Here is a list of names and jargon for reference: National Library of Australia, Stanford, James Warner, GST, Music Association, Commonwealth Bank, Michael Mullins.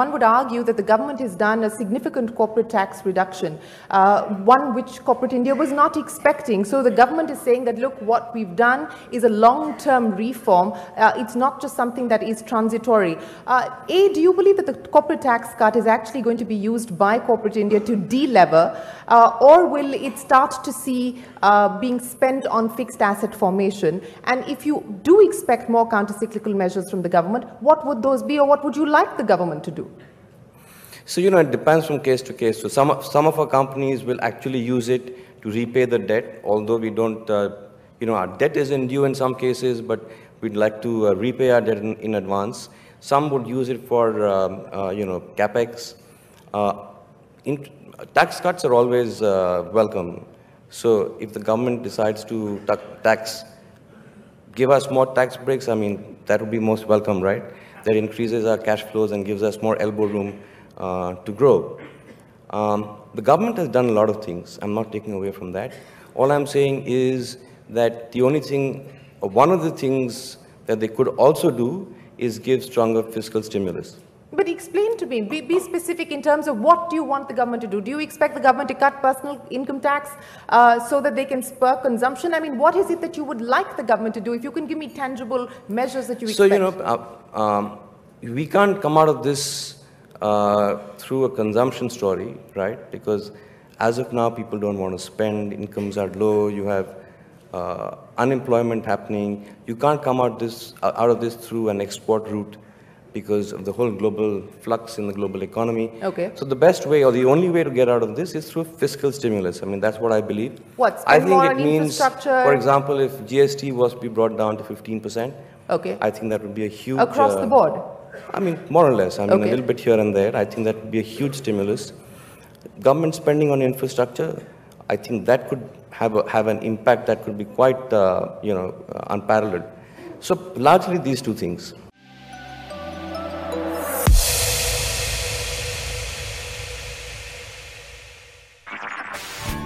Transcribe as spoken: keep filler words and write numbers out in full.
One would argue that the government has done a significant corporate tax reduction, uh, one which corporate India was not expecting. So the government is saying that, look, what we've done is a long-term reform. Uh, it's not just something that is transitory. Uh, A, do you believe that the corporate tax cut is actually going to be used by corporate India to de-lever, uh, or will it start to see uh, being spent on fixed asset formation? And if you do expect more counter-cyclical measures from the government, what would those be, or what would you like the government to do? So, you know, it depends from case to case. So some, some of our companies will actually use it to repay the debt, although we don't, uh, you know, our debt isn't due in some cases, but we'd like to uh, repay our debt in, in advance. Some would use it for, um, uh, you know, CapEx. Uh, in, tax cuts are always uh, welcome. So if the government decides to ta- tax, give us more tax breaks, I mean, that would be most welcome, right? That increases our cash flows and gives us more elbow room Uh, to grow. Um, the government has done a lot of things. I'm not taking away from that. All I'm saying is that the only thing, uh, one of the things that they could also do is give stronger fiscal stimulus. But explain to me, be, be specific in terms of what do you want the government to do? Do you expect the government to cut personal income tax uh, so that they can spur consumption? I mean, what is it that you would like the government to do? If you can give me tangible measures that you expect. So, you know, uh, um, we can't come out of this Uh, through a consumption story, right? Because as of now, people don't want to spend, incomes are low, you have uh, unemployment happening. You can't come out this uh, out of this through an export route because of the whole global flux in the global economy. Okay. So the best way or the only way to get out of this is through fiscal stimulus. I mean, that's what I believe. What? I think it means, for example, if G S T was to be brought down to fifteen percent, okay, I think that would be a huge... Across uh, the board? I mean, more or less. I mean, okay, a little bit here and there. I think that would be a huge stimulus. Government spending on infrastructure, I think that could have a, have an impact that could be quite, uh, you know, uh, unparalleled. So largely these two things.